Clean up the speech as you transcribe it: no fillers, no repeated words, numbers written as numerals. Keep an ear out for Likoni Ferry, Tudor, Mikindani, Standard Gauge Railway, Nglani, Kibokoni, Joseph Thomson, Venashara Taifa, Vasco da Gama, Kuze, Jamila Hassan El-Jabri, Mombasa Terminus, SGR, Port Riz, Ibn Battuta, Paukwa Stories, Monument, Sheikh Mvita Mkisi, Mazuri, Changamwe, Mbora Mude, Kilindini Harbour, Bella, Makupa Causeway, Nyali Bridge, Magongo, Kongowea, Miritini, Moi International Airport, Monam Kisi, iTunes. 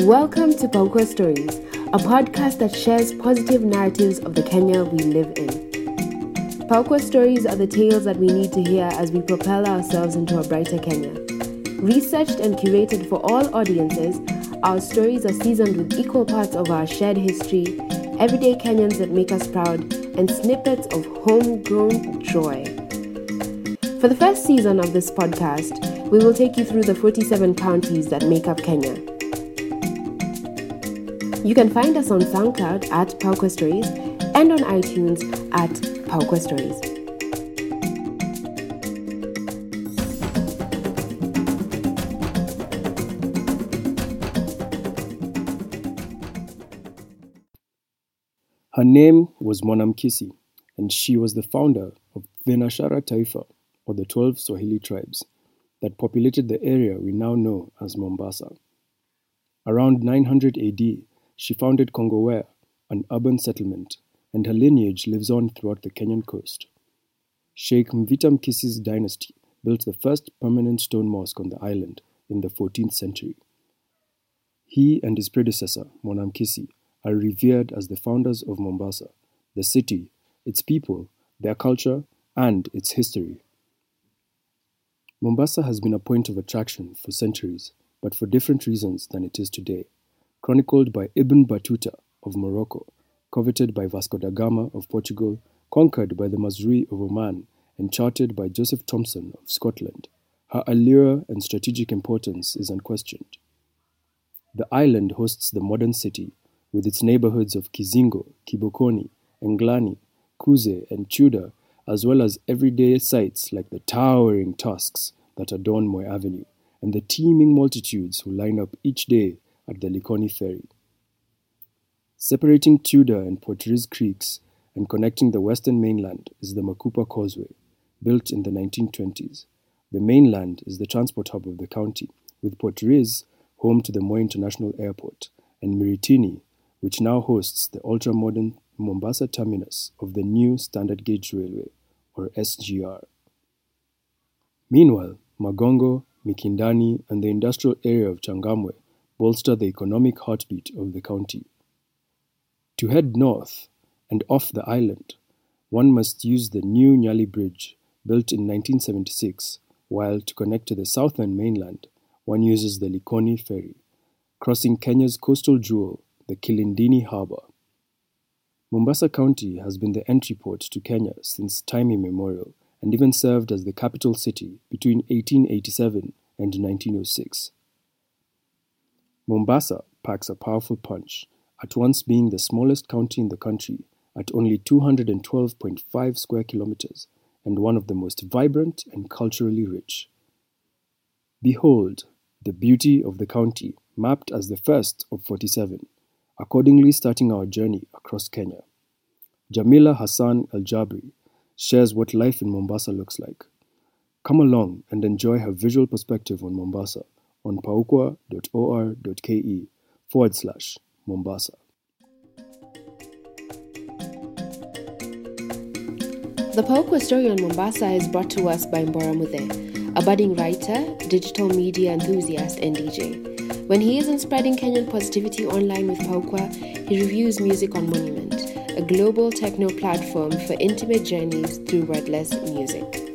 Welcome to Paukwa Stories, a podcast that shares positive narratives of the Kenya we live in. Paukwa Stories are the tales that we need to hear as we propel ourselves into a brighter Kenya. Researched and curated for all audiences, our stories are seasoned with equal parts of our shared history, everyday Kenyans that make us proud, and snippets of homegrown joy. For the first season of this podcast, we will take you through the 47 counties that make up Kenya. You can find us on SoundCloud at Paukwa Stories and on iTunes at Paukwa Stories. Her name was Monam Kisi, and she was the founder of Venashara Taifa, or the 12 Swahili tribes, that populated the area we now know as Mombasa. Around 900 AD, she founded Kongowea, an urban settlement, and her lineage lives on throughout the Kenyan coast. Sheikh Mvita Mkisi's dynasty built the first permanent stone mosque on the island in the 14th century. He and his predecessor, Monam Kisi, are revered as the founders of Mombasa, the city, its people, their culture, and its history. Mombasa has been a point of attraction for centuries, but for different reasons than it is today. Chronicled by Ibn Battuta of Morocco, coveted by Vasco da Gama of Portugal, conquered by the Mazuri of Oman, and charted by Joseph Thomson of Scotland, her allure and strategic importance is unquestioned. The island hosts the modern city, with its neighborhoods of Kizingo, Kibokoni, Nglani, Kuze, and Tudor, as well as everyday sights like the towering tusks that adorn Moi Avenue, and the teeming multitudes who line up each day at the Likoni Ferry. Separating Tudor and Port Riz creeks and connecting the western mainland is the Makupa Causeway, built in the 1920s. The mainland is the transport hub of the county, with Port Riz home to the Moi International Airport, and Miritini, which now hosts the ultra-modern Mombasa Terminus of the new Standard Gauge Railway, or SGR. Meanwhile, Magongo, Mikindani, and the industrial area of Changamwe bolster the economic heartbeat of the county. To head north and off the island, one must use the new Nyali Bridge, built in 1976, while to connect to the southern mainland, one uses the Likoni Ferry, crossing Kenya's coastal jewel, the Kilindini Harbour. Mombasa County has been the entry port to Kenya since time immemorial, and even served as the capital city between 1887 and 1906. Mombasa packs a powerful punch, at once being the smallest county in the country at only 212.5 square kilometers, and one of the most vibrant and culturally rich. Behold the beauty of the county, mapped as the first of 47, accordingly starting our journey across Kenya. Jamila Hassan El-Jabri shares what life in Mombasa looks like. Come along and enjoy her visual perspective on Mombasa on paukwa.or.ke/Mombasa. The Paukwa Story on Mombasa is brought to us by Mbora Mude, a budding writer, digital media enthusiast, and DJ. When he isn't spreading Kenyan positivity online with Paukwa, he reviews music on Monument, a global techno platform for intimate journeys through wordless music.